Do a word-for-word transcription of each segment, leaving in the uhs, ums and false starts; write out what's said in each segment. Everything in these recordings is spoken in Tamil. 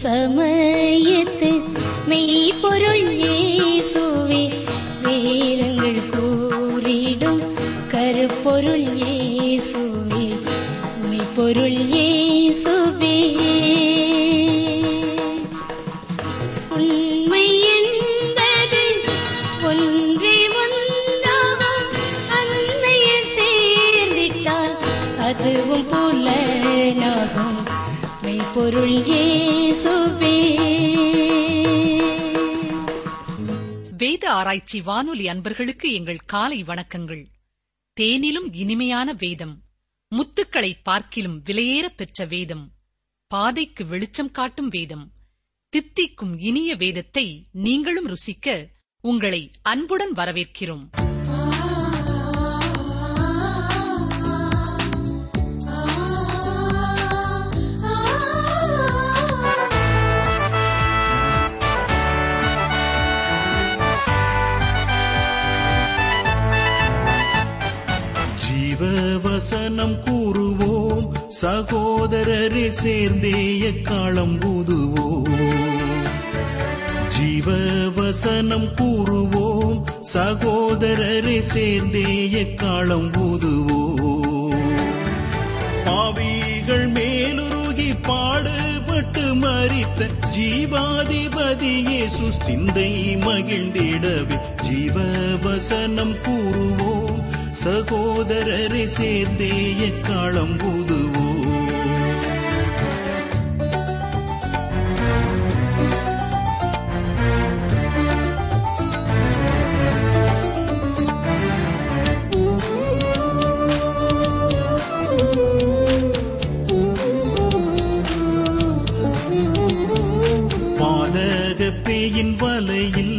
சமயத்து மெய்பொருள் இயேசுவே வேதங்கள் கூறிடும் கருப்பொருள் இயேசுவே மெய்பொருள் இயேசுவே உண்மை என்பது ஒன்றே ஒன்றாகும் அன்னையில் சேர்ந்திட்டால் அதுவும் புலனாகும் பொருள் இயேசுவே. வேத ஆராய்ச்சி வானொலி அன்பர்களுக்கு எங்கள் காலை வணக்கங்கள். தேனிலும் இனிமையான வேதம், முத்துக்களை பார்க்கிலும் விலையேறப் பெற்ற வேதம், பாதைக்கு வெளிச்சம் காட்டும் வேதம், தித்திக்கும் இனிய வேதத்தை நீங்களும் ருசிக்க உங்களை அன்புடன் வரவேற்கிறோம். வசனம் கூறுவோம் சகோதரரே, சேர்ந்தே எக்காலம் ஊதுவோம். ஜீவ வசனம் கூறுவோம் சகோதரரே, சேர்ந்தே எக்காலம் ஊதுவோம். பாவிகள் மேலுருகி பாடுபட்டு மரித்த ஜீவாதிபதியே சுஸ்திந்தை மகிழ்ந்திடவே ஜீவ வசனம் கூறுவோம் சகோதரரை, சேர்ந்தே எக்காலம் ஊதுவோம். பாதக பேயின் வலையில்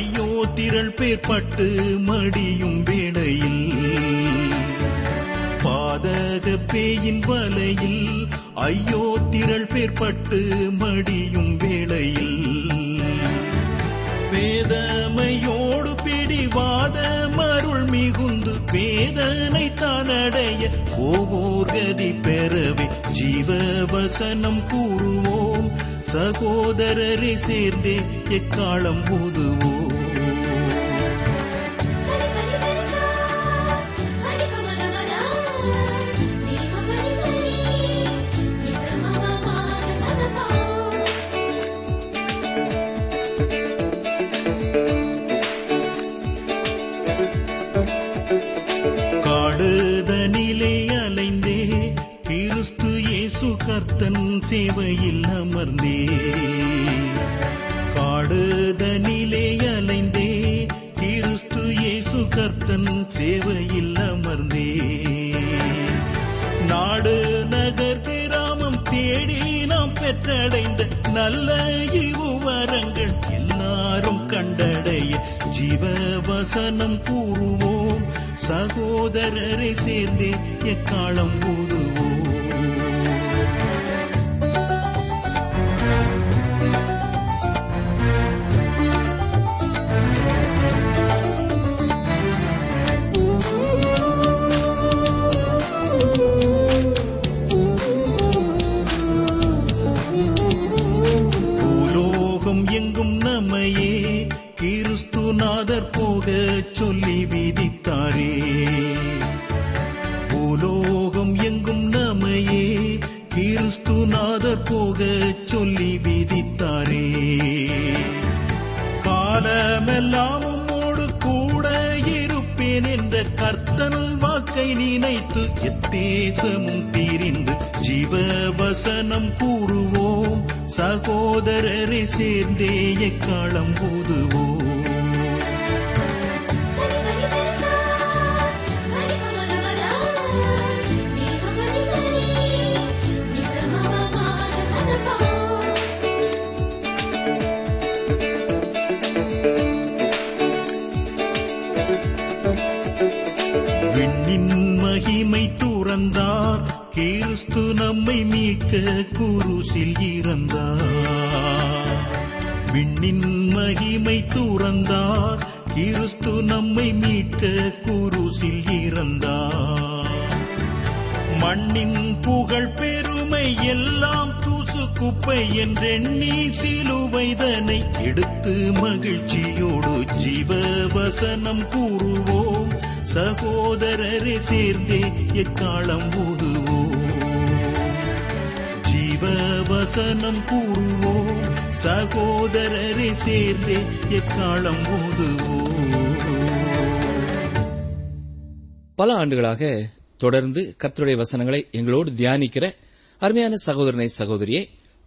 ஐயோ திரள் பேர் பட்டு மடியும் வேளையில், பாதக பேயின் வலையில் ஐயோ திரள் பேர் பட்டு மடியும் வேளையில், வேதமையோடு பிடிவாத மருள் மிகுந்து வேதனை தானடைய ஓவோர் கதி பெறவே ஜீவ வசனம் கூறுவோம் சகோதரரை, சேர்ந்தே எக்காலம் ஊதுவோம். சேவையில் அமர்ந்தே காடுதனிலே அலைந்தே கிறிஸ்து இயேசு கர்த்தன் சேவையில் அமர்ந்தே, நாடு நகர் கிராமம் தேடி நாம் பெற்றடைந்த நல்ல இவ்வுவரங்கள் எல்லாரும் கண்டடைய ஜீவ வசனம் கூறுவோம் சகோதரரை, சேர்ந்தே எக்காலம் ஊதுவோம். தேசமும் பிரிந்து ஜீவ வசனம் கூறுவோம் சகோதரரை, சேர்ந்தே எக்காலம் ஊதுவோம். மகிமை துறந்தார், கிறிஸ்து நம்மை மீட்க குருசில் இறந்தார். விண்ணின் மகிமை துறந்தார், கிறிஸ்து நம்மை மீட்க குருசில் இறந்தார். மண்ணின் புகழ் பெருமை எல்லாம் தூசு குப்பை என்றெண்ணி சிலுவைதனை எடுத்து மகிழ்ச்சியோடு ஜீவ வசனம் கூறுவோம். சகோதரரை சேர்ந்தே எக்காலம் ஊதுவோம், ஜீவ வசனம் கூறுவோம். சகோதரரை சேர்ந்தே எக்காலம் ஊதுவோம். பல ஆண்டுகளாக தொடர்ந்து கர்த்தருடைய வசனங்களை எங்களோடு தியானிக்கிற அருமையான சகோதரனை சகோதரியே,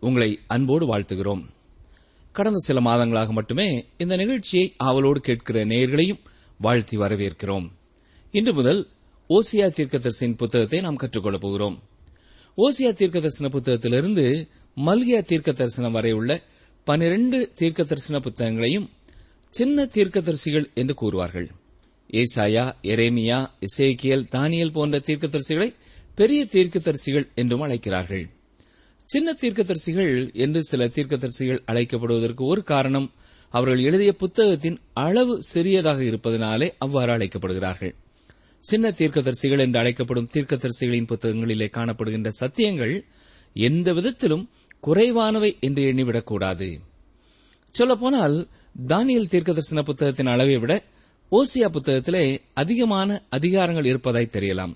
உங்களை அன்போடு வாழ்த்துகிறோம். கடந்த சில மாதங்களாக மட்டுமே இந்த நிகழ்ச்சியை ஆவலோடு கேட்கிற நேயர்களையும் வாழ்த்தி வரவேற்கிறோம். இன்று முதல் ஓசியா தீர்க்கதரிசியின் புத்தகத்தை நாம் கற்றுக்கொள்ளப் போகிறோம். ஓசியா தீர்க்கதரிசன புத்தகத்திலிருந்து மல்கியா தீர்க்க தரிசனம் வரை உள்ள பனிரண்டு தீர்க்க தரிசன புத்தகங்களையும் சின்ன தீர்க்கதரிசிகள் என்று கூறுவார்கள். ஏசாயா, எரேமியா, எசேக்கியல், தானியல் போன்ற தீர்க்கதரிசிகளை பெரிய தீர்க்கதரிசிகள் என்றும் அழைக்கிறார்கள். சின்ன தீர்க்கதரிசிகள் என்று சில தீர்க்கதரிசிகள் அழைக்கப்படுவதற்கு ஒரு காரணம், அவர்கள் எழுதிய புத்தகத்தின் அளவு சிறியதாக இருப்பதனாலே அவ்வாறு அழைக்கப்படுகிறார்கள். சின்ன தீர்க்கதரிசிகள் என்று அழைக்கப்படும் தீர்க்கதரிசிகளின் புத்தகங்களிலே காணப்படுகின்ற சத்தியங்கள் எந்த விதத்திலும் குறைவானவை என்று எண்ணிவிடக்கூடாது. சொல்லப்போனால் தானியல் தீர்க்கதரிசன புத்தகத்தின் அளவை விட ஓசியா புத்தகத்திலே அதிகமான அதிகாரங்கள் இருப்பதாய் தெரியலாம்.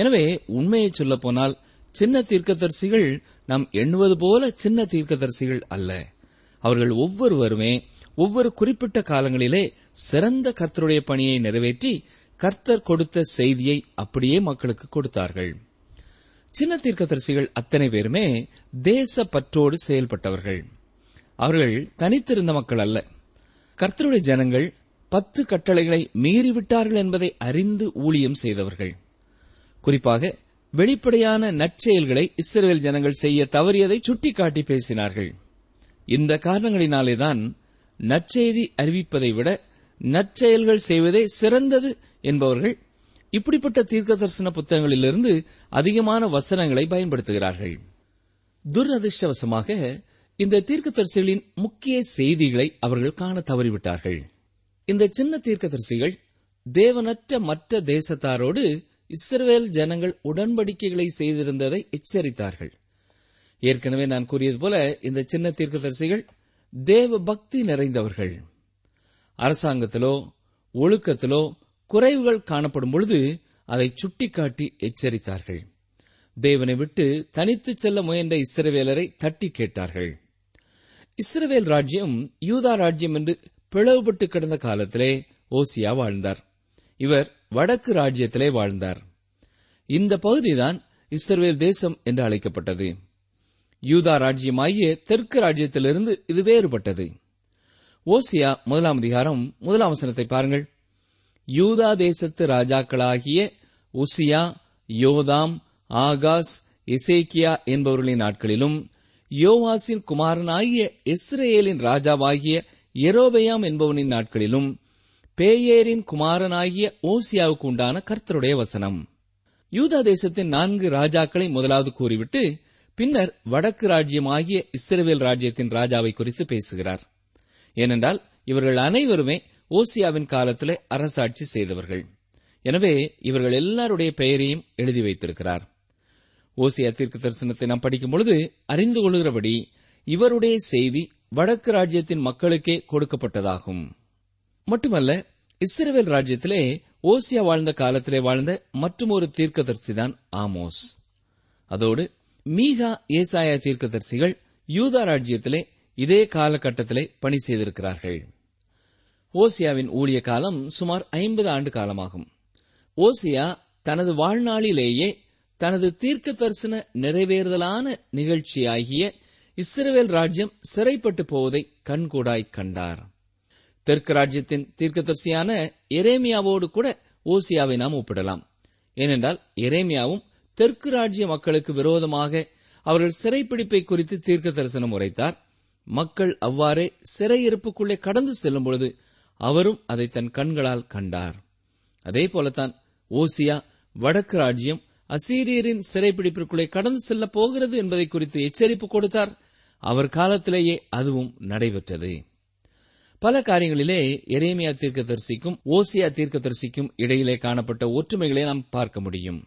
எனவே உண்மையை சொல்லப்போனால் சின்ன தீர்க்கதரிசிகள் நாம் எண்ணுவது போல சின்ன தீர்க்கதரிசிகள் அல்ல. அவர்கள் ஒவ்வொருவருமே ஒவ்வொரு குறிப்பிட்ட காலங்களிலே சிறந்த கர்த்தருடைய பணியை நிறைவேற்றி கர்த்தர் கொடுத்த செய்தியை அப்படியே மக்களுக்கு கொடுத்தார்கள். சின்ன தீர்க்கதரிசிகள் அத்தனை பேருமே தேச பற்றோடு செயல்பட்டவர்கள். அவர்கள் தனித்திருந்த மக்கள் அல்ல. கர்த்தருடைய ஜனங்கள் பத்து கட்டளைகளை மீறிவிட்டார்கள் என்பதை அறிந்து ஊழியம் செய்தவர்கள். குறிப்பாக வெளிப்படையான நற்செயல்களை இஸ்ரவேல் ஜனங்கள் செய்ய தவறியதை சுட்டிக்காட்டி பேசினார்கள். இந்த காரணங்களினாலேதான் நற்செய்தி அறிவிப்பதை விட நற்செயல்கள் செய்வதே சிறந்தது என்பவர்கள் இப்படிப்பட்ட தீர்க்க தரிசன புத்தகங்களிலிருந்து அதிகமான வசனங்களை பயன்படுத்துகிறார்கள். துரதிர்ஷ்டவசமாக இந்த தீர்க்க தரிசிகளின் முக்கிய செய்திகளை அவர்கள் காண தவறிவிட்டார்கள். இந்த சின்ன தீர்க்கதரிசிகள் தேவனற்ற மற்ற தேசத்தாரோடு இஸ்ரவேல் ஜனங்கள் உடன்படிக்கைகளை செய்திருந்ததை எச்சரித்தார்கள். ஏற்கனவே நான் கூறியது போல இந்த சின்ன தீர்க்கதரிசிகள் தேவ பக்தி நிறைந்தவர்கள். அரசாங்கத்திலோ ஒழுக்கத்திலோ குறைவுகள் காணப்படும் பொழுது அதை சுட்டிக்காட்டி எச்சரித்தார்கள். தேவனை விட்டு தனித்து செல்ல முயன்ற இஸ்ரவேலரை தட்டி கேட்டார்கள். இஸ்ரவேல் ராஜ்யம் யூதா ராஜ்யம் என்று பிளவுபட்டு கிடந்த காலத்திலே ஓசியா வாழ்ந்தார். இவர் வடக்கு ராஜ்யத்திலே வாழ்ந்தார். இந்த பகுதிதான் இஸ்ரவேல் தேசம் என்று அழைக்கப்பட்டது. யூதா ராஜ்யமாகிய தெற்கு ராஜ்யத்திலிருந்து இது வேறுபட்டது. ஓசியா முதலாம் அதிகாரம் முதலாம் வசனத்தை பாருங்கள். யூதா தேசத்து ராஜாக்களாகிய உசியா, யோதாம், ஆகாஸ், எசேக்கியா என்பவர்களின் நாட்களிலும் யோவாசின் குமாரனாகிய இஸ்ரேலின் ராஜாவாகிய எரோபெயாம் என்பவனின் நாட்களிலும் பேயேரின் குமாரனாகிய ஓசியாவுக்கு உண்டான கர்த்தருடைய வசனம். யூதா தேசத்தின் நான்கு ராஜாக்களை முதலாவது கூறிவிட்டு பின்னர் வடக்கு ராஜ்யமாகிய இஸ்ரவேல் ராஜ்யத்தின் ராஜாவை குறித்து பேசுகிறார். ஏனென்றால் இவர்கள் அனைவருமே ஓசியாவின் காலத்திலே அரசாட்சி செய்தவர்கள். எனவே இவர்கள் எல்லாருடைய பெயரையும் எழுதி வைத்திருக்கிறார். ஓசியா தீர்க்க தரிசனத்தை நாம் படிக்கும் பொழுது அறிந்து கொள்கிறபடி இவருடைய செய்தி வடக்கு ராஜ்யத்தின் மக்களுக்கே கொடுக்கப்பட்டதாகும். மட்டுமல்ல, இஸ்ரவேல் ராஜ்யத்திலே ஓசியா வாழ்ந்த காலத்திலே வாழ்ந்த மற்றொரு தீர்க்கதரிசிதான் ஆமோஸ். அதோடு மீகா, ஏசாயா தீர்க்கதரிசிகள் யூதா ராஜ்யத்திலே இதே காலகட்டத்திலே பணி செய்திருக்கிறார்கள். ஓசியாவின் ஊழிய காலம் சுமார் ஐம்பது ஆண்டு காலமாகும். ஓசியா தனது வாழ்நாளிலேயே தனது தீர்க்க தரிசன நிறைவேறுதலான நிகழ்ச்சியாகிய இஸ்ரவேல் ராஜ்யம் சிறைப்பட்டு போவதை கண்கூடாய் கண்டார். தெற்கு ராஜ்யத்தின் தீர்க்கதரிசியான எரேமியாவோடு கூட ஓசியாவை நாம் ஒப்பிடலாம். ஏனென்றால் எரேமியாவும் தெற்கு ராஜ்ய மக்களுக்கு விரோதமாக அவர்கள் சிறைப்பிடிப்பை குறித்து தீர்க்க தரிசனம் உரைத்தார். மக்கள் அவ்வாறே சிறையிருப்புக்குள்ளே கடந்து செல்லும் பொழுது அவரும் அதை தன் கண்களால் கண்டார். அதே போலத்தான் ஓசியா வடக்கு ராஜ்யம் அசீரியரின் சிறைப்பிடிப்பிற்குள்ளே கடந்து செல்லப் போகிறது என்பதை குறித்து எச்சரிப்பு கொடுத்தார். அவர் காலத்திலேயே அதுவும் நடைபெற்றது. பல காரியங்களிலே எரேமியா தீர்க்கதரிசிக்கும் ஓசியா தீர்க்கதரிசிக்கும் இடையிலே காணப்பட்ட ஒற்றுமைகளை நாம் பார்க்க முடியும்.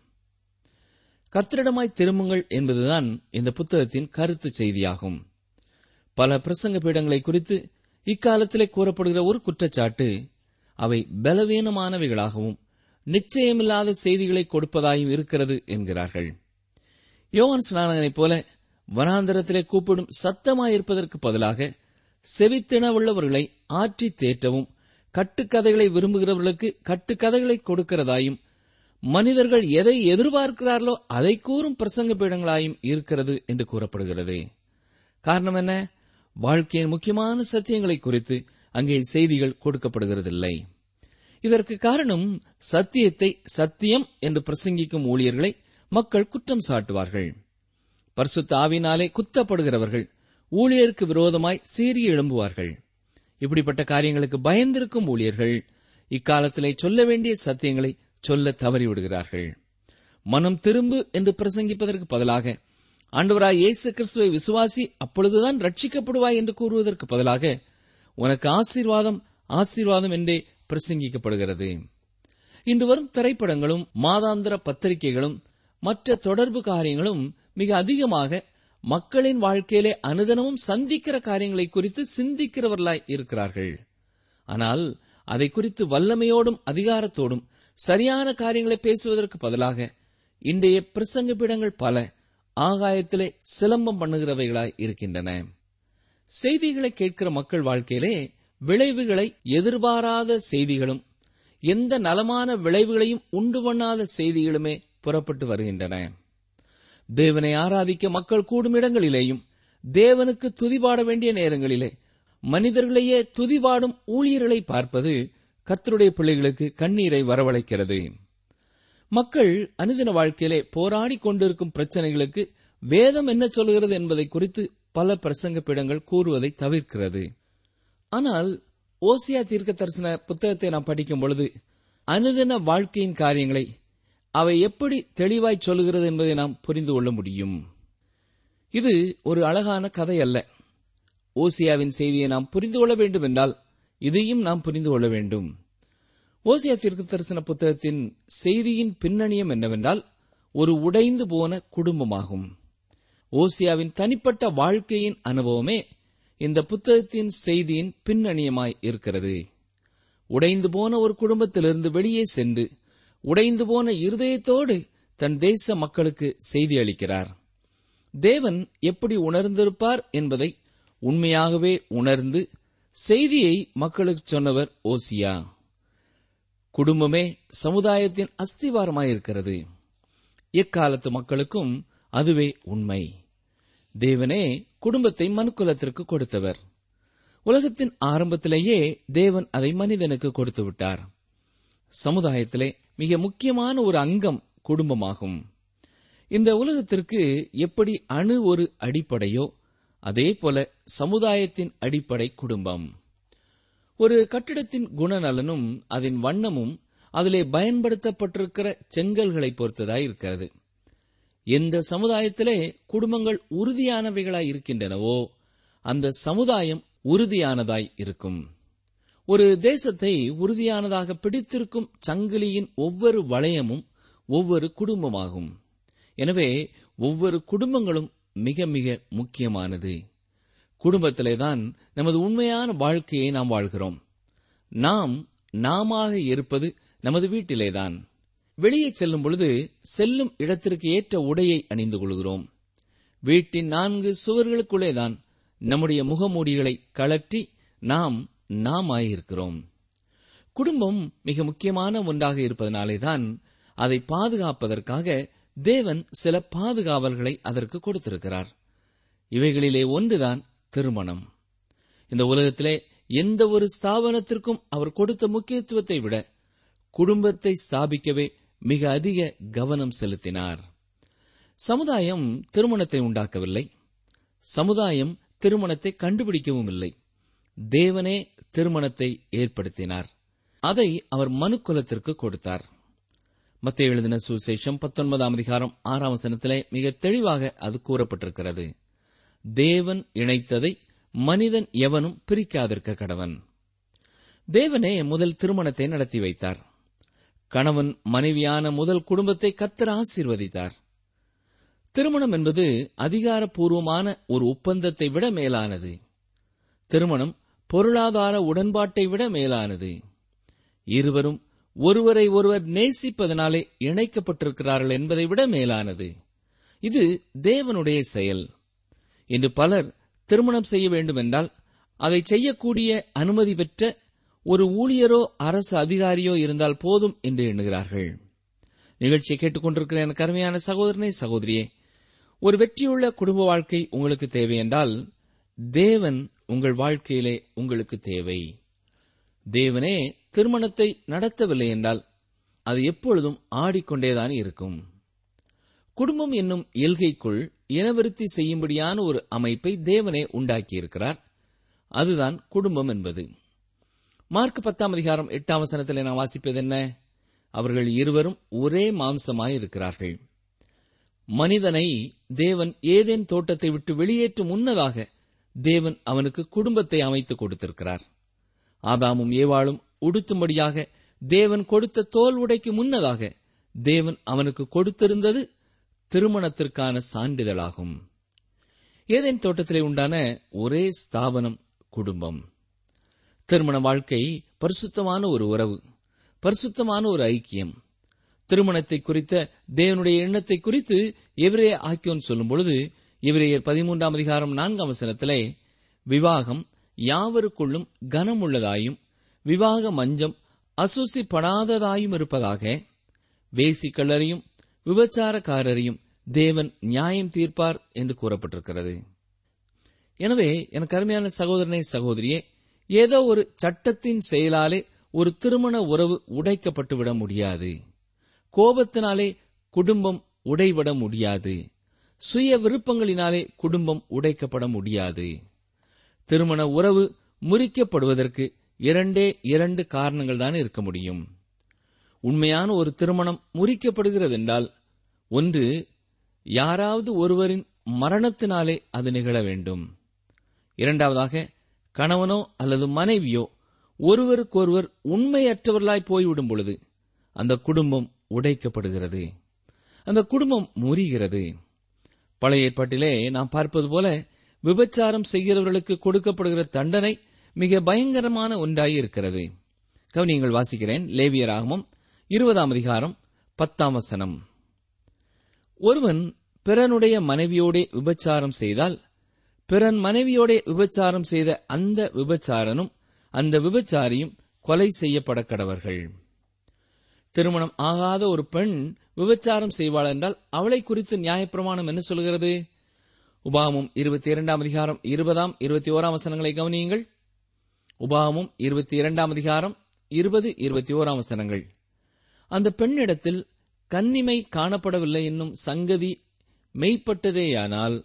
கர்த்தரிடமாய் திரும்புங்கள் என்பதுதான் இந்த புத்தகத்தின் கருத்து செய்தியாகும். பல பிரசங்க பீடங்களை குறித்து இக்காலத்திலே கூறப்படுகிற ஒரு குற்றச்சாட்டு அவை பலவீனமானவைகளாகவும் நிச்சயமில்லாத செய்திகளை கொடுப்பதாயும் இருக்கிறது என்கிறார்கள். யோவான் ஸ்நானகனைப் போல வனாந்தரத்திலே கூப்பிடும் சத்தமாயிருப்பதற்கு பதிலாக செவித்தினவுள்ளவர்களை ஆற்றி தேற்றவும் கட்டுக்கதைகளை விரும்புகிறவர்களுக்கு கட்டுக்கதைகளை கொடுக்கிறதாயும் மனிதர்கள் எதை எதிர்பார்க்கிறார்களோ அதை கூறும் பிரசங்க பீடங்களாயும் இருக்கிறது என்று கூறப்படுகிறது. காரணம் என்ன? வாழ்க்கையின் முக்கியமான சத்தியங்களை குறித்து அங்கே செய்திகள் கொடுக்கப்படுகிறதில்லை. இதற்கு காரணம் சத்தியத்தை சத்தியம் என்று பிரசங்கிக்கும் ஊழியர்களை மக்கள் குற்றம் சாட்டுவார்கள். பரிசுத்த ஆவியினாலே குத்தப்படுகிறவர்கள் ஊழியருக்கு விரோதமாய் சீறி எழும்புவார்கள். இப்படிப்பட்ட காரியங்களுக்கு பயந்திருக்கும் ஊழியர்கள் இக்காலத்திலே சொல்ல வேண்டிய சத்தியங்களை சொல்ல தவறிவிடுகிறார்கள். மனம் திரும்பு என்று பிரசங்கிப்பதற்கு பதிலாக ஆண்டவராய் இயேசு கிறிஸ்துவை விசுவாசி, அப்பொழுதுதான் ரட்சிக்கப்படுவாய் என்று கூறுவதற்கு பதிலாக உனக்கு ஆசீர்வாதம் ஆசீர்வாதம் என்றே பிரசங்கிக்கப்படுகிறது. இன்று வரும் திரைப்படங்களும் மாதாந்திர பத்திரிகைகளும் மற்ற தொடர்பு காரியங்களும் மிக அதிகமாக மக்களின் வாழ்க்கையிலே அனுதினமும் சந்திக்கிற காரியங்களை குறித்து சிந்திக்கிறவர்களாய் இருக்கிறார்கள். ஆனால் அதை குறித்து வல்லமையோடும் அதிகாரத்தோடும் சரியான காரியங்களை பேசுவதற்கு பதிலாக இன்றைய பிரசங்க பீடங்கள் பல ஆகாயத்திலே சிலம்பம் பண்ணுகிறவைகளாய் இருக்கின்றன. செய்திகளை கேட்கிற மக்கள் வாழ்க்கையிலே விளைவுகளை எதிர்பாராத செய்திகளும் எந்த நலமான விளைவுகளையும் உண்டு பண்ணாத செய்திகளுமே புறப்பட்டு வருகின்றன. தேவனை ஆராதிக்க மக்கள் கூடும் இடங்களிலேயும் தேவனுக்கு துதிபாட வேண்டிய நேரங்களிலே மனிதர்களையே துதிபாடும் ஊழியர்களை பார்ப்பது கர்த்தருடைய பிள்ளைகளுக்கு கண்ணீரை வரவழைக்கிறது. மக்கள் அனுதின வாழ்க்கையிலே போராடி கொண்டிருக்கும் பிரச்சனைகளுக்கு வேதம் என்ன சொல்கிறது என்பதை குறித்து பல பிரசங்க பீடங்கள் கூறுவதை தவிர்க்கிறது. ஆனால் ஓசியா தீர்க்க தரிசன புத்தகத்தை நாம் படிக்கும் பொழுது அனுதின வாழ்க்கையின் காரியங்களை அவை எப்படி தெளிவாய் சொல்கிறது என்பதை நாம் புரிந்து கொள்ள முடியும். இது ஒரு அழகான கதை அல்ல. ஓசியாவின் செய்தியை நாம் புரிந்து கொள்ள வேண்டும் என்றால் இதையும் நாம் புரிந்து கொள்ள வேண்டும். ஓசியா தீர்க்க தரிசன புத்தகத்தின் செய்தியின் பின்னணியம் என்னவென்றால் ஒரு உடைந்து போன குடும்பமாகும். ஓசியாவின் தனிப்பட்ட வாழ்க்கையின் அனுபவமே இந்த புத்தகத்தின் செய்தியின் பின்னணியமாய் இருக்கிறது. உடைந்து போன ஒரு குடும்பத்திலிருந்து வெளியே சென்று உடைந்து போன இருதயத்தோடு தன் தேச மக்களுக்கு செய்தி அளிக்கிறார். தேவன் எப்படி உணர்ந்திருப்பார் என்பதை உண்மையாகவே உணர்ந்து செய்தியை மக்களுக்கு சொன்னவர் ஓசியா. குடும்பமே சமுதாயத்தின் அஸ்திவாரமாயிருக்கிறது. எக்காலத்து மக்களுக்கும் அதுவே உண்மை. தேவனே குடும்பத்தை மனுக்குலத்திற்கு கொடுத்தவர். உலகத்தின் ஆரம்பத்திலேயே தேவன் அதை மனிதனுக்கு கொடுத்து விட்டார். சமுதாயத்திலே மிக முக்கியமான ஒரு அங்கம் குடும்பமாகும். இந்த உலகத்திற்கு எப்படி அணு ஒரு அடிப்படையோ அதே போல சமுதாயத்தின் அடிப்படை குடும்பம். ஒரு கட்டிடத்தின் குணநலனும் அதன் வண்ணமும் அதிலே பயன்படுத்தப்பட்டிருக்கிற செங்கல்களை பொறுத்ததாய் இருக்கிறது. எந்த சமுதாயத்திலே குடும்பங்கள் உறுதியானவைகளாய் இருக்கின்றனவோ அந்த சமுதாயம் உறுதியானதாய் இருக்கும். ஒரு தேசத்தை உறுதியானதாக பிடித்திருக்கும் சங்கிலியின் ஒவ்வொரு வளையமும் ஒவ்வொரு குடும்பமாகும். எனவே ஒவ்வொரு குடும்பங்களும் மிக மிக முக்கியமானது. குடும்பத்திலேதான் நமது உண்மையான வாழ்க்கையை நாம் வாழ்கிறோம். நாம் நாம இருப்பது நமது வீட்டிலேதான். வெளியே செல்லும் பொழுது செல்லும் இடத்திற்கு ஏற்ற உடையை அணிந்து கொள்கிறோம். வீட்டின் நான்கு சுவர்களுக்குள்ளேதான் நம்முடைய முகமூடிகளை கழற்றி நாம் நாமாயிருக்கிறோம். குடும்பம் மிக முக்கியமான ஒன்றாக இருப்பதனாலேதான் அதை பாதுகாப்பதற்காக தேவன் சில பாதுகாவல்களை அதற்கு கொடுத்திருக்கிறார். இவைகளிலே ஒன்றுதான் திருமணம். இந்த உலகத்திலே எந்த ஒரு ஸ்தாபனத்திற்கும் அவர் கொடுத்த முக்கியத்துவத்தை விட குடும்பத்தை ஸ்தாபிக்கவே மிக அதிக கவனம் செலுத்தினார். சமுதாயம் திருமணத்தை உண்டாக்கவில்லை. சமுதாயம் திருமணத்தை கண்டுபிடிக்கவும் இல்லை. தேவனே திருமணத்தை ஏற்படுத்தினார். அதை அவர் மனுக்குலத்திற்கு கொடுத்தார். மத்தேயு எழுதின சுவிசேஷம் பத்தொன்பதாம் அதிகாரம் ஆறாம் வசனத்திலே மிக தெளிவாக அது கூறப்பட்டிருக்கிறது. தேவன் இணைத்ததை மனிதன் எவனும் பிரிக்காதிருக்க கடவன். தேவனே முதல் திருமணத்தை நடத்தி வைத்தார். கணவன் மனைவியான முதல் குடும்பத்தை கர்த்தர் ஆசீர்வதித்தார். திருமணம் என்பது அதிகாரப்பூர்வமான ஒரு ஒப்பந்தத்தை விட மேலானது. திருமணம் பொருளாதார உடன்பாட்டை விட மேலானது. இருவரும் ஒருவரை ஒருவர் நேசிப்பதனாலே இணைக்கப்பட்டிருக்கிறார்கள் என்பதை விட மேலானது. இது தேவனுடைய செயல். இன்று பலர் திருமணம் செய்ய வேண்டுமென்றால் அதை செய்யக்கூடிய அனுமதி பெற்ற ஒரு ஊழியரோ அரசு அதிகாரியோ இருந்தால் போதும் என்று எண்ணுகிறார்கள். நிகழ்ச்சியை கேட்டுக்கொண்டிருக்கிற எனக்கு அருமையான சகோதரனே சகோதரியே, ஒரு வெற்றியுள்ள குடும்ப வாழ்க்கை உங்களுக்கு தேவை என்றால் தேவன் உங்கள் வாழ்க்கையிலே உங்களுக்கு தேவை. தேவனே திருமணத்தை நடத்தவில்லை என்றால் அது எப்பொழுதும் ஆடிக்கொண்டேதான் இருக்கும். குடும்பம் என்னும் எல்கைக்குள் இனவிருத்தி செய்யும்படியான ஒரு அமைப்பை தேவனே உண்டாக்கியிருக்கிறார். அதுதான் குடும்பம் என்பது. மார்க் பத்தாம் அதிகாரம் எட்டாம் வசனத்தில் நான் வாசிப்பது என்ன? அவர்கள் இருவரும் ஒரே மாம்சமாயிருக்கிறார்கள். மனிதனை தேவன் ஏதேன் தோட்டத்தை விட்டு வெளியேற்றும் முன்னதாக தேவன் அவனுக்கு குடும்பத்தை அமைத்துக் கொடுத்திருக்கிறார். ஆதாமும் ஏவாளும் உடுத்தும்படியாக தேவன் கொடுத்த தோல் உடைக்கு முன்னதாக தேவன் அவனுக்கு கொடுத்திருந்தது திருமணத்திற்கான சான்றிதழாகும். ஏதேன் தோட்டத்திலே உண்டான ஒரே ஸ்தாபனம் குடும்பம். திருமண வாழ்க்கை பரிசுத்தமான ஒரு உறவு, பரிசுத்தமான ஒரு ஐக்கியம். திருமணத்தை குறித்த தேவனுடைய எண்ணத்தை குறித்து எபிரேய ஆக்கியோன் சொல்லும் பொழுது எபிரேயர் பதிமூன்றாம் அதிகாரம் நான்காம் வசனத்திலே விவாகம் யாவருக்குள்ளும் கனமுள்ளதாயும் விவாக மஞ்சம் அசூசிப்படாததாயும் இருப்பதாக, வேசிக்கல்லரையும் விபச்சாரக்காரரையும் தேவன் நியாயம் தீர்ப்பார் என்று கூறப்பட்டிருக்கிறது. எனவே எனக்கு அருமையான சகோதரனே சகோதரியே, ஏதோ ஒரு சட்டத்தின் செயலாலே ஒரு திருமண உறவு உடைக்கப்பட்டுவிட முடியாது. கோபத்தினாலே குடும்பம் உடைவிட முடியாது. சுய விருப்பங்களினாலே குடும்பம் உடைக்கப்பட முடியாது. திருமண உறவு முறிக்கப்படுவதற்கு இரண்டே இரண்டு காரணங்கள் தான் இருக்க முடியும். உண்மையான ஒரு திருமணம் முறிக்கப்படுகிறது என்றால் ஒன்று, யாராவது ஒருவரின் மரணத்தினாலே அது நிகழ வேண்டும். இரண்டாவதாக, கணவனோ அல்லது மனைவியோ ஒருவருக்கொருவர் உண்மையற்றவர்களாய் போய்விடும் பொழுது அந்த குடும்பம் உடைக்கப்படுகிறது, அந்த குடும்பம் முறிகிறது. பழைய ஏற்பாட்டிலே நாம் பார்ப்பது போல விபச்சாரம் செய்கிறவர்களுக்கு கொடுக்கப்படுகிற தண்டனை மிக பயங்கரமான ஒன்றாயிருக்கிறது. கவனியுங்கள், வாசிக்கிறேன். லேவியராகமம் இருபதாம் அதிகாரம் பத்தாம் வசனம். ஒருவன் பிறனுடைய மனைவியோட விபச்சாரம் செய்தால் பிறன் மனைவியோட விபச்சாரம் செய்த அந்த விபச்சாரனும் அந்த விபச்சாரியும் கொலை செய்யப்பட கடவர்கள். திருமணம் ஆகாத ஒரு பெண் விபச்சாரம் செய்வாள் என்றால் அவளை குறித்து நியாயப்பிரமாணம் என்ன சொல்கிறது? உபாகமம் இருபத்தி இரண்டாம் அதிகாரம் இருபதாம் இருபத்தி ஓராம் வசனங்களை கவனியுங்கள். உபாகமம் இருபத்தி இரண்டாம் அதிகாரம் இருபது இருபத்தி ஓராம் வசனங்கள். அந்த பெண்ணிடத்தில் கன்னிமை காணப்படவில்லை என்னும் சங்கதி மெய்ப்பட்டதேயானால்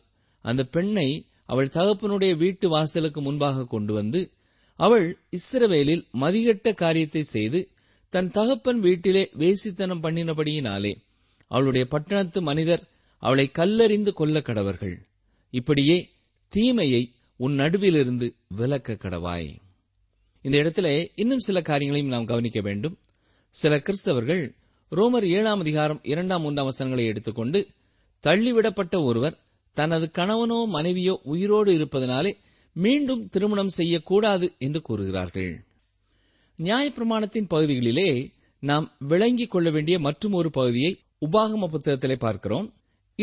அந்த பெண்ணை அவள் தகப்பனுடைய வீட்டு வாசலுக்கு முன்பாக கொண்டு வந்து அவள் இஸ்ரவேலில் மதிகட்ட காரியத்தை செய்து தன் தகப்பன் வீட்டிலே வேசித்தனம் பண்ணினபடியினாலே அவளுடைய பட்டணத்து மனிதர் அவளை கல்லறிந்து கொல்ல கடவர்கள். இப்படியே தீமையை உன் நடுவிலிருந்து விலக்க கடவாய். இந்த இடத்துல இன்னும் சில காரியங்களையும் நாம் கவனிக்க வேண்டும். சில கிறிஸ்தவர்கள் ரோமர் ஏழாம் அதிகாரம் இரண்டாம் மூன்றாம் வசனங்களை எடுத்துக்கொண்டு தள்ளிவிடப்பட்ட ஒருவர் தனது கணவனோ மனைவியோ உயிரோடு இருப்பதனாலே மீண்டும் திருமணம் செய்யக்கூடாது என்று கூறுகிறார்கள். நியாயப்பிரமாணத்தின் பகுதிகளிலே நாம் விளங்கிக் கொள்ள வேண்டிய மற்றும் ஒரு பகுதியை உபாகம புத்தகத்திலே பார்க்கிறோம்.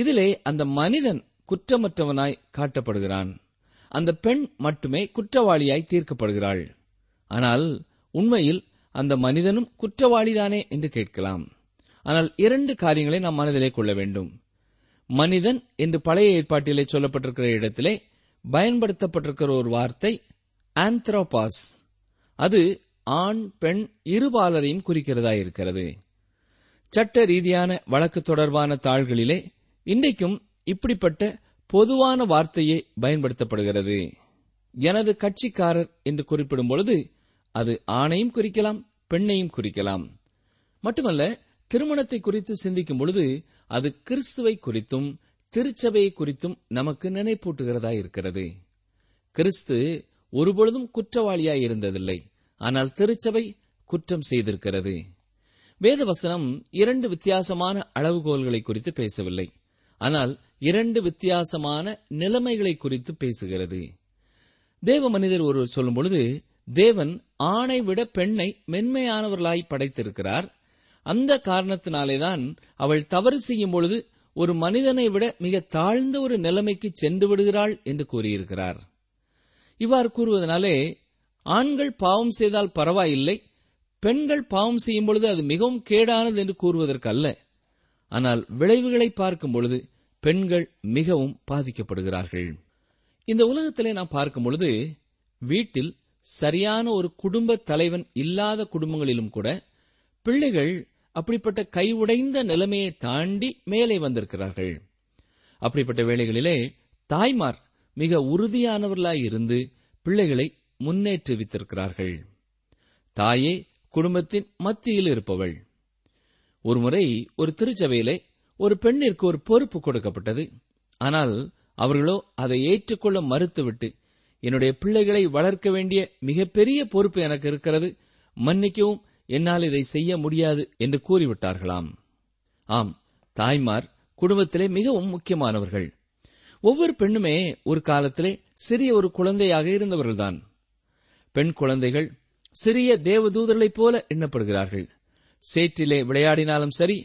இதிலே அந்த மனிதன் குற்றமற்றவனாய் காட்டப்படுகிறான். அந்த பெண் மட்டுமே குற்றவாளியாய் தீர்க்கப்படுகிறாள். ஆனால் உண்மையில் அந்த மனிதனும் குற்றவாளிதானே என்று கேட்கலாம். ஆனால் இரண்டு காரியங்களை நாம் மனதிலே கொள்ள வேண்டும். மனிதன் என்று பழைய ஏற்பாட்டிலே சொல்லப்பட்டிருக்கிற இடத்திலே பயன்படுத்தப்பட்டிருக்கிற ஒரு வார்த்தை ஆந்த்ரோபாஸ். அது ஆண் பெண் இருபாலரையும் குறிக்கிறதா இருக்கிறது. சட்ட ரீதியான வழக்கு தொடர்பான தாள்களிலே இன்றைக்கும் இப்படிப்பட்ட பொதுவான வார்த்தையே பயன்படுத்தப்படுகிறது. எனது கட்சிக்காரர் என்று குறிப்பிடும் பொழுது அது ஆணையும் குறிக்கலாம் பெண்ணையும் குறிக்கலாம். மட்டுமல்ல, திருமணத்தை குறித்து சிந்திக்கும் பொழுது அது கிறிஸ்துவை குறித்தும் திருச்சபையை குறித்தும் நமக்கு நினைப்பூட்டுகிறதா இருக்கிறது. கிறிஸ்து ஒருபொழுதும் குற்றவாளியாய் இருந்ததில்லை, ஆனால் திருச்சபை குற்றம் செய்திருக்கிறது. வேதவசனம் இரண்டு வித்தியாசமான அளவுகோல்களை குறித்து பேசவில்லை, ஆனால் இரண்டு வித்தியாசமான நிலைமைகளை குறித்து பேசுகிறது. தேவ மனிதர் ஒருவர் சொல்லும் பொழுது, தேவன் ஆணை விட பெண்ணை மென்மையானவர்களாய் படைத்திருக்கிறார், அந்த காரணத்தினாலேதான் அவள் தவறு செய்யும் பொழுது ஒரு மனிதனை விட மிக தாழ்ந்த ஒரு நிலைமைக்கு சென்று விடுகிறாள் என்று கூறியிருக்கிறார். இவ்வாறு கூறுவதனாலே ஆண்கள் பாவம் செய்தால் பரவாயில்லை, பெண்கள் பாவம் செய்யும் பொழுது அது மிகவும் கேடானது என்று கூறுவதற்கு அல்ல. ஆனால் விளைவுகளை பார்க்கும் பொழுது பெண்கள் மிகவும் பாதிக்கப்படுகிறார்கள். இந்த உலகத்திலே நாம் பார்க்கும் பொழுது வீட்டில் சரியான ஒரு குடும்ப தலைவன் இல்லாத குடும்பங்களிலும் கூட பிள்ளைகள் அப்படிப்பட்ட கைவுடைந்த நிலைமையை தாண்டி மேலே வந்திருக்கிறார்கள். அப்படிப்பட்ட வேளைகளிலே தாய்மார் மிக உறுதியானவர்களாய் இருந்து பிள்ளைகளை முன்னேற்றுவித்திருக்கிறார்கள். தாயே குடும்பத்தின் மத்தியில் இருப்பவள். ஒருமுறை ஒரு திருச்சபையிலே ஒரு பெண்ணிற்கு ஒரு பொறுப்பு கொடுக்கப்பட்டது. ஆனால் அவர்களோ அதை ஏற்றுக்கொள்ள மறுத்துவிட்டு, என்னுடைய பிள்ளைகளை வளர்க்க வேண்டிய மிகப்பெரிய பொறுப்பு எனக்கு இருக்கிறது, மன்னிக்கவும் என்னால் இதை செய்ய முடியாது என்று கூறிவிட்டார்களாம். ஆம், தாய்மார் குடும்பத்திலே மிகவும் முக்கியமானவர்கள். ஒவ்வொரு பெண்ணுமே ஒரு காலத்திலே சிறிய ஒரு குழந்தையாக இருந்தவர்கள்தான். பெண் குழந்தைகள் சிறிய தேவதூதர்களைப் போல எண்ணப்படுகிறார்கள். சேற்றிலே விளையாடினாலும் சரி,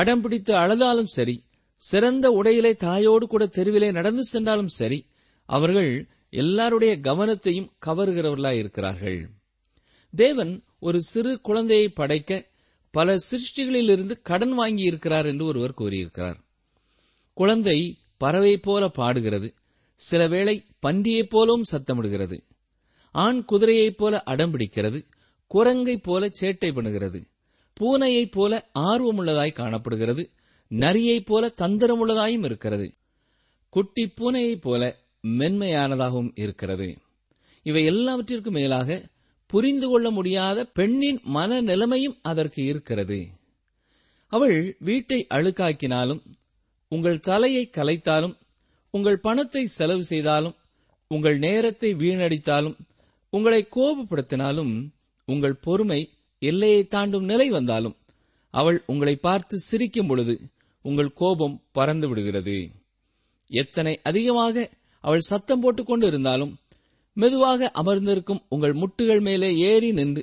அடம் பிடித்து அழுதாலும் சரி, சிறந்த உடையிலே தாயோடு கூட தெருவிலே நடந்து சென்றாலும் சரி, அவர்கள் எல்லாருடைய கவனத்தையும் கவர்கிறவர்களாயிருக்கிறார்கள். தேவன் ஒரு சிறு குழந்தையை படைக்க பல சிருஷ்டிகளிலிருந்து கடன் வாங்கி இருக்கிறார் என்று ஒருவர் கூறியிருக்கிறார். குழந்தை பறவை போல பாடுகிறது, சில வேளை பன்றியைப் போலவும் சத்தமிடுகிறது, ஆண் குதிரையைப் போல அடம்பிடிக்கிறது, குரங்கைப் போல சேட்டை பண்ணுகிறது, பூனையைப் போல ஆர்வமுள்ளதாய் காணப்படுகிறது, நரியைப் போல தந்திரமுள்ளதாயும் இருக்கிறது, குட்டி பூனையைப் போல மென்மையானதாகவும் இருக்கிறது. இவை எல்லாவற்றிற்கு மேலாக புரிந்து கொள்ள முடியாத பெண்ணின் மன நிலைமையும் அதற்கு இருக்கிறது. அவள் வீட்டை அழுக்காக்கினாலும், உங்கள் தலையை கலைத்தாலும், உங்கள் பணத்தை செலவு செய்தாலும், உங்கள் நேரத்தை வீணடித்தாலும், உங்களை கோபப்படுத்தினாலும், உங்கள் பொறுமை எல்லையை தாண்டும் நிலை வந்தாலும், அவள் உங்களை பார்த்து சிரிக்கும் பொழுது உங்கள் கோபம் பறந்து விடுகிறது. எத்தனை அதிகமாக அவள் சத்தம் போட்டுக்கொண்டு இருந்தாலும், மெதுவாக அமர்ந்திருக்கும் உங்கள் முட்டுகள் மேலே ஏறி நின்று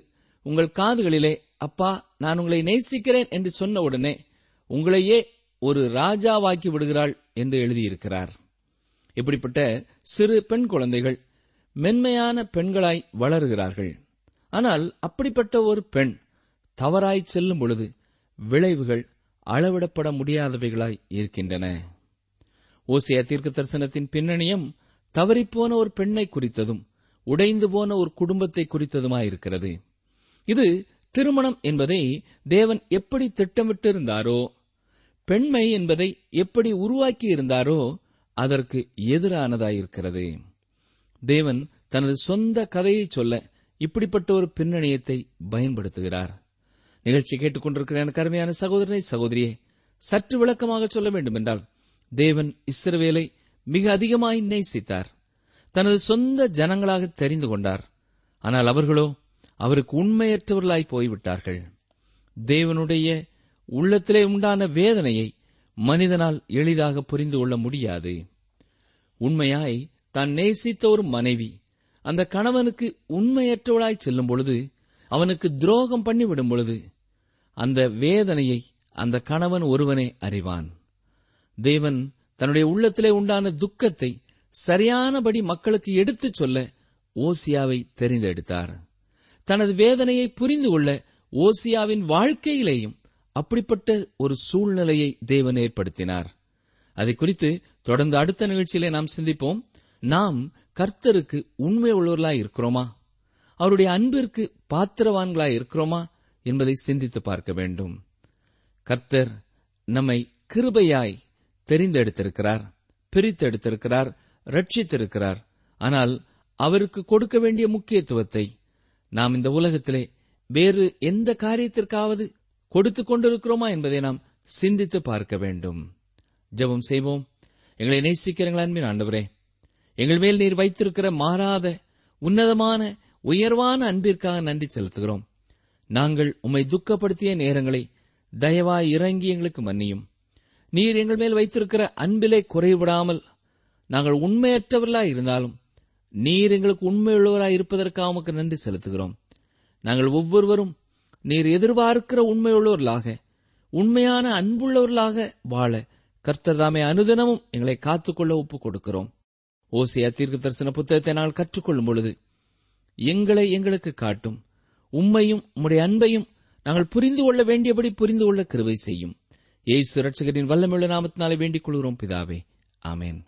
உங்கள் காதுகளிலே, அப்பா நான் உங்களை நேசிக்கிறேன் என்று சொன்ன உடனே உங்களையே ஒரு ராஜாவாக்கி விடுகிறாள் என்று எழுதியிருக்கிறார். இப்படிப்பட்ட சிறு பெண் குழந்தைகள் மென்மையான பெண்களாய் வளர்கிறார்கள். ஆனால் அப்படிப்பட்ட ஒரு பெண் தவறாய் செல்லும் பொழுது விளைவுகள் அளவிடப்பட முடியாதவைகளாய் இருக்கின்றன. ஓசியா தீர்க்க தரிசனத்தின் பின்னணியும் தவறிப்போன ஒரு பெண்ணை குறித்ததும் உடைந்து போன ஒரு குடும்பத்தை குறித்ததுமாயிருக்கிறது. இது திருமணம் என்பதை தேவன் எப்படி திட்டமிட்டிருந்தாரோ, பெண்மை என்பதை எப்படி உருவாக்கி இருந்தாரோ, அதற்கு எதிரானதாயிருக்கிறது. தேவன் தனது சொந்த கதையை சொல்ல இப்படிப்பட்ட ஒரு பின்னணியத்தை பயன்படுத்துகிறார். நிகழ்ச்சி கேட்டுக்கொண்டிருக்கிற எனக்கு அருமையான சகோதரனை சகோதரியே, சற்று விளக்கமாக சொல்ல வேண்டுமென்றால், தேவன் இஸ்ரவேலை மிக அதிகமாய் நேசித்தார், தனது சொந்த ஜனங்களாக தெரிந்து கொண்டார். ஆனால் அவர்களோ அவருக்கு உண்மையற்றவர்களாய் போய்விட்டார்கள். தேவனுடைய உள்ளத்திலே உண்டான வேதனையை மனிதனால் எளிதாக புரிந்து கொள்ள முடியாது. உண்மையாய் தான் நேசித்த ஒரு மனைவி அந்த கணவனுக்கு உண்மையற்றவளாய் செல்லும் பொழுது, அவனுக்கு துரோகம் பண்ணிவிடும் பொழுது, அந்த வேதனையை அந்த கணவன் ஒருவனே அறிவான். தேவன் தன்னுடைய உள்ளத்திலே உண்டான துக்கத்தை சரியானபடி மக்களுக்கு எடுத்துச் சொல்ல ஓசியாவை தெரிந்தெடுத்தார். தனது வேதனையை புரிந்து கொள்ள ஓசியாவின் வாழ்க்கையிலேயும் அப்படிப்பட்ட ஒரு சூழ்நிலையை தேவன் ஏற்படுத்தினார். அதை குறித்து தொடர்ந்து அடுத்த நிகழ்ச்சியிலே நாம் சிந்திப்போம். நாம் கர்த்தருக்கு உண்மை உள்ளவர்களாய் இருக்கிறோமா, அவருடைய அன்பிற்கு பாத்திரவான்களாய் இருக்கிறோமா என்பதை சிந்தித்து பார்க்க வேண்டும். கர்த்தர் நம்மை கிருபையாய் தெரிந்தெடுத்திருக்கிறார், பிரித்தெடுத்திருக்கிறார், ரட்சித்திருக்கிறார். ஆனால் அவருக்கு கொடுக்க வேண்டிய முக்கியத்துவத்தை நாம் இந்த உலகத்திலே வேறு எந்த காரியத்திற்காவது கொடுத்து கொண்டிருக்கிறோமா என்பதை நாம் சிந்தித்து பார்க்க வேண்டும். ஜெபம் செய்வோம். எங்களை நேசிக்கிறீங்களா அன்பின் ஆண்டவரே, எங்கள் மேல் நீர் வைத்திருக்கிற மாறாத உன்னதமான உயர்வான அன்பிற்காக நன்றி செலுத்துகிறோம். நாங்கள் உம்மை துக்கப்படுத்திய நேரங்களை தயவாய் இறங்கி எங்களுக்கு மன்னியும். நீர் எங்கள் மேல் வைத்திருக்கிற அன்பிலே குறைவிடாமல் நாங்கள் உண்மையற்றவர்களாய் இருந்தாலும் நீர் எங்களுக்கு உண்மையுள்ளவராய் இருப்பதற்காக உமக்கு நன்றி செலுத்துகிறோம். நாங்கள் ஒவ்வொருவரும் நீர் எதிர்பார்க்கிற உண்மையுள்ளவர்களாக உண்மையான அன்புள்ளவர்களாக வாழ கர்த்தர் தாமே அனுதினமும் எங்களை காத்துக்கொள்ள ஒப்புக் கொடுக்கிறோம். ஓசியா தீர்க்க தரிசன புத்தகத்தை நாங்கள் கற்றுக்கொள்ளும் பொழுது எங்களை எங்களுக்கு காட்டும், உம்மையும் உம்முடைய அன்பையும் நாங்கள் புரிந்து கொள்ள வேண்டியபடி புரிந்து கொள்ள கிருபை செய்யும். இயேசு ரட்சகரின் வல்லமையுள்ள நாமத்தினாலே வேண்டிக் கொள்கிறோம் பிதாவே, ஆமென்.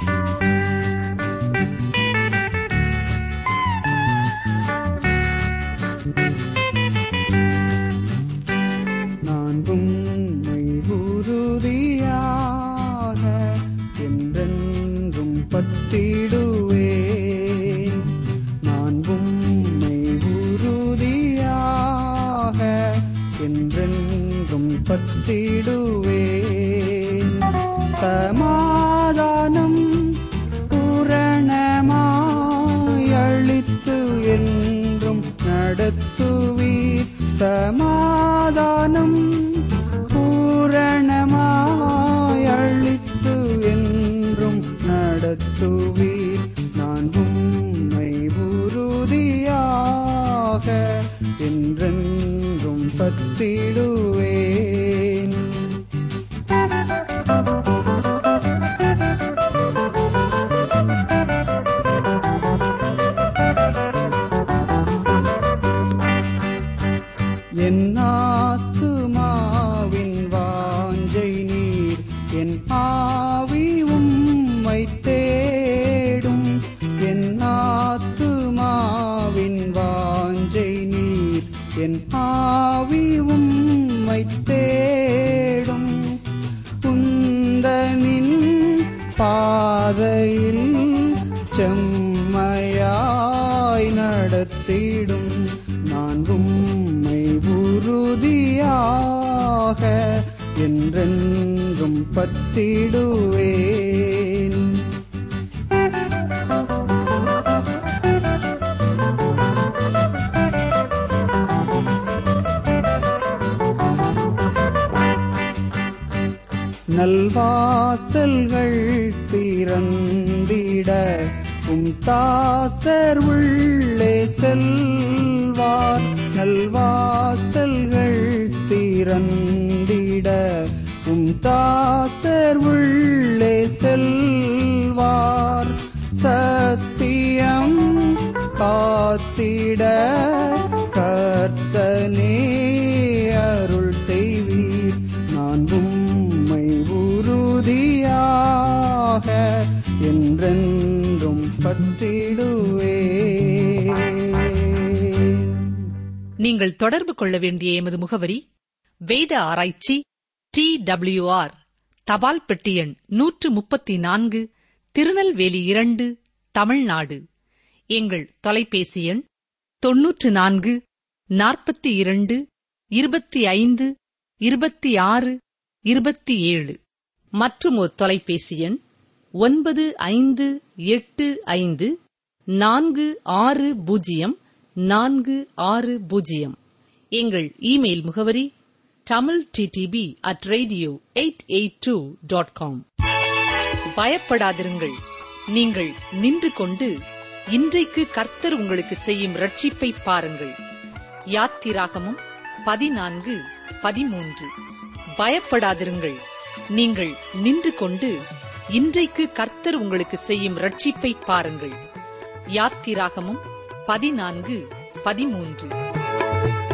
சமாதானம் பூரணமாய் அளித்து என்றும் நடத்துவீர். நான் உம்மை உறுதியாக என்றென்றும் பற்றிடுவேன். செம்மையாய் நடத்திடும். நான் உம்மை உறுதியாக என்றென்றும் பற்றிடுவேன். நல்வாசல்கள் திறந்திட உம் தாசர் உள்ளே செல்வார். நல்வாசல்கள் திறந்திட உம் தாசர் உள்ளே செல்வார். சத்தியம் காத்திட கர்த்தனே அருள் செய்வீர். நான் உம்மை உறுதியாக என்றென்றும் பற்றிடுவேன். நீங்கள் தொடர்பு கொள்ள வேண்டிய எமது முகவரி: வேத ஆராய்ச்சி, டி டபிள்யூ ஆர், தபால் பெட்டி எண் நூற்று முப்பத்தி நான்கு, திருநெல்வேலி இரண்டு, தமிழ்நாடு. எங்கள் தொலைபேசி எண் தொன்னூற்று நான்கு நாற்பத்தி இரண்டு இருபத்தி ஐந்து இருபத்தி ஆறு இருபத்தி ஏழு. மற்றும் ஒரு தொலைபேசி எண் ஒன்பது ஐந்து எட்டு ஐந்து நான்கு ஆறு பூஜ்ஜியம் நான்கு ஆறு பூஜ்ஜியம். எங்கள் இமெயில் முகவரி தமிழ் டிடிபி அட் ரேடியோ எட்டு எட்டு இரண்டு டாட் காம். பயப்படாதிருங்கள். நீங்கள் நின்று கொண்டு இன்றைக்கு கர்த்தர் உங்களுக்கு செய்யும் ரட்சிப்பை பாருங்கள். யாத்திராகமம் பதினான்கு பதிமூன்று. பயப்படாதிருங்கள். நீங்கள் நின்று கொண்டு இன்றைக்கு கர்த்தர் உங்களுக்கு செய்யும் ரட்சிப்பை பாருங்கள். யாத்திராகமம் பதினான்கு பதிமூன்று.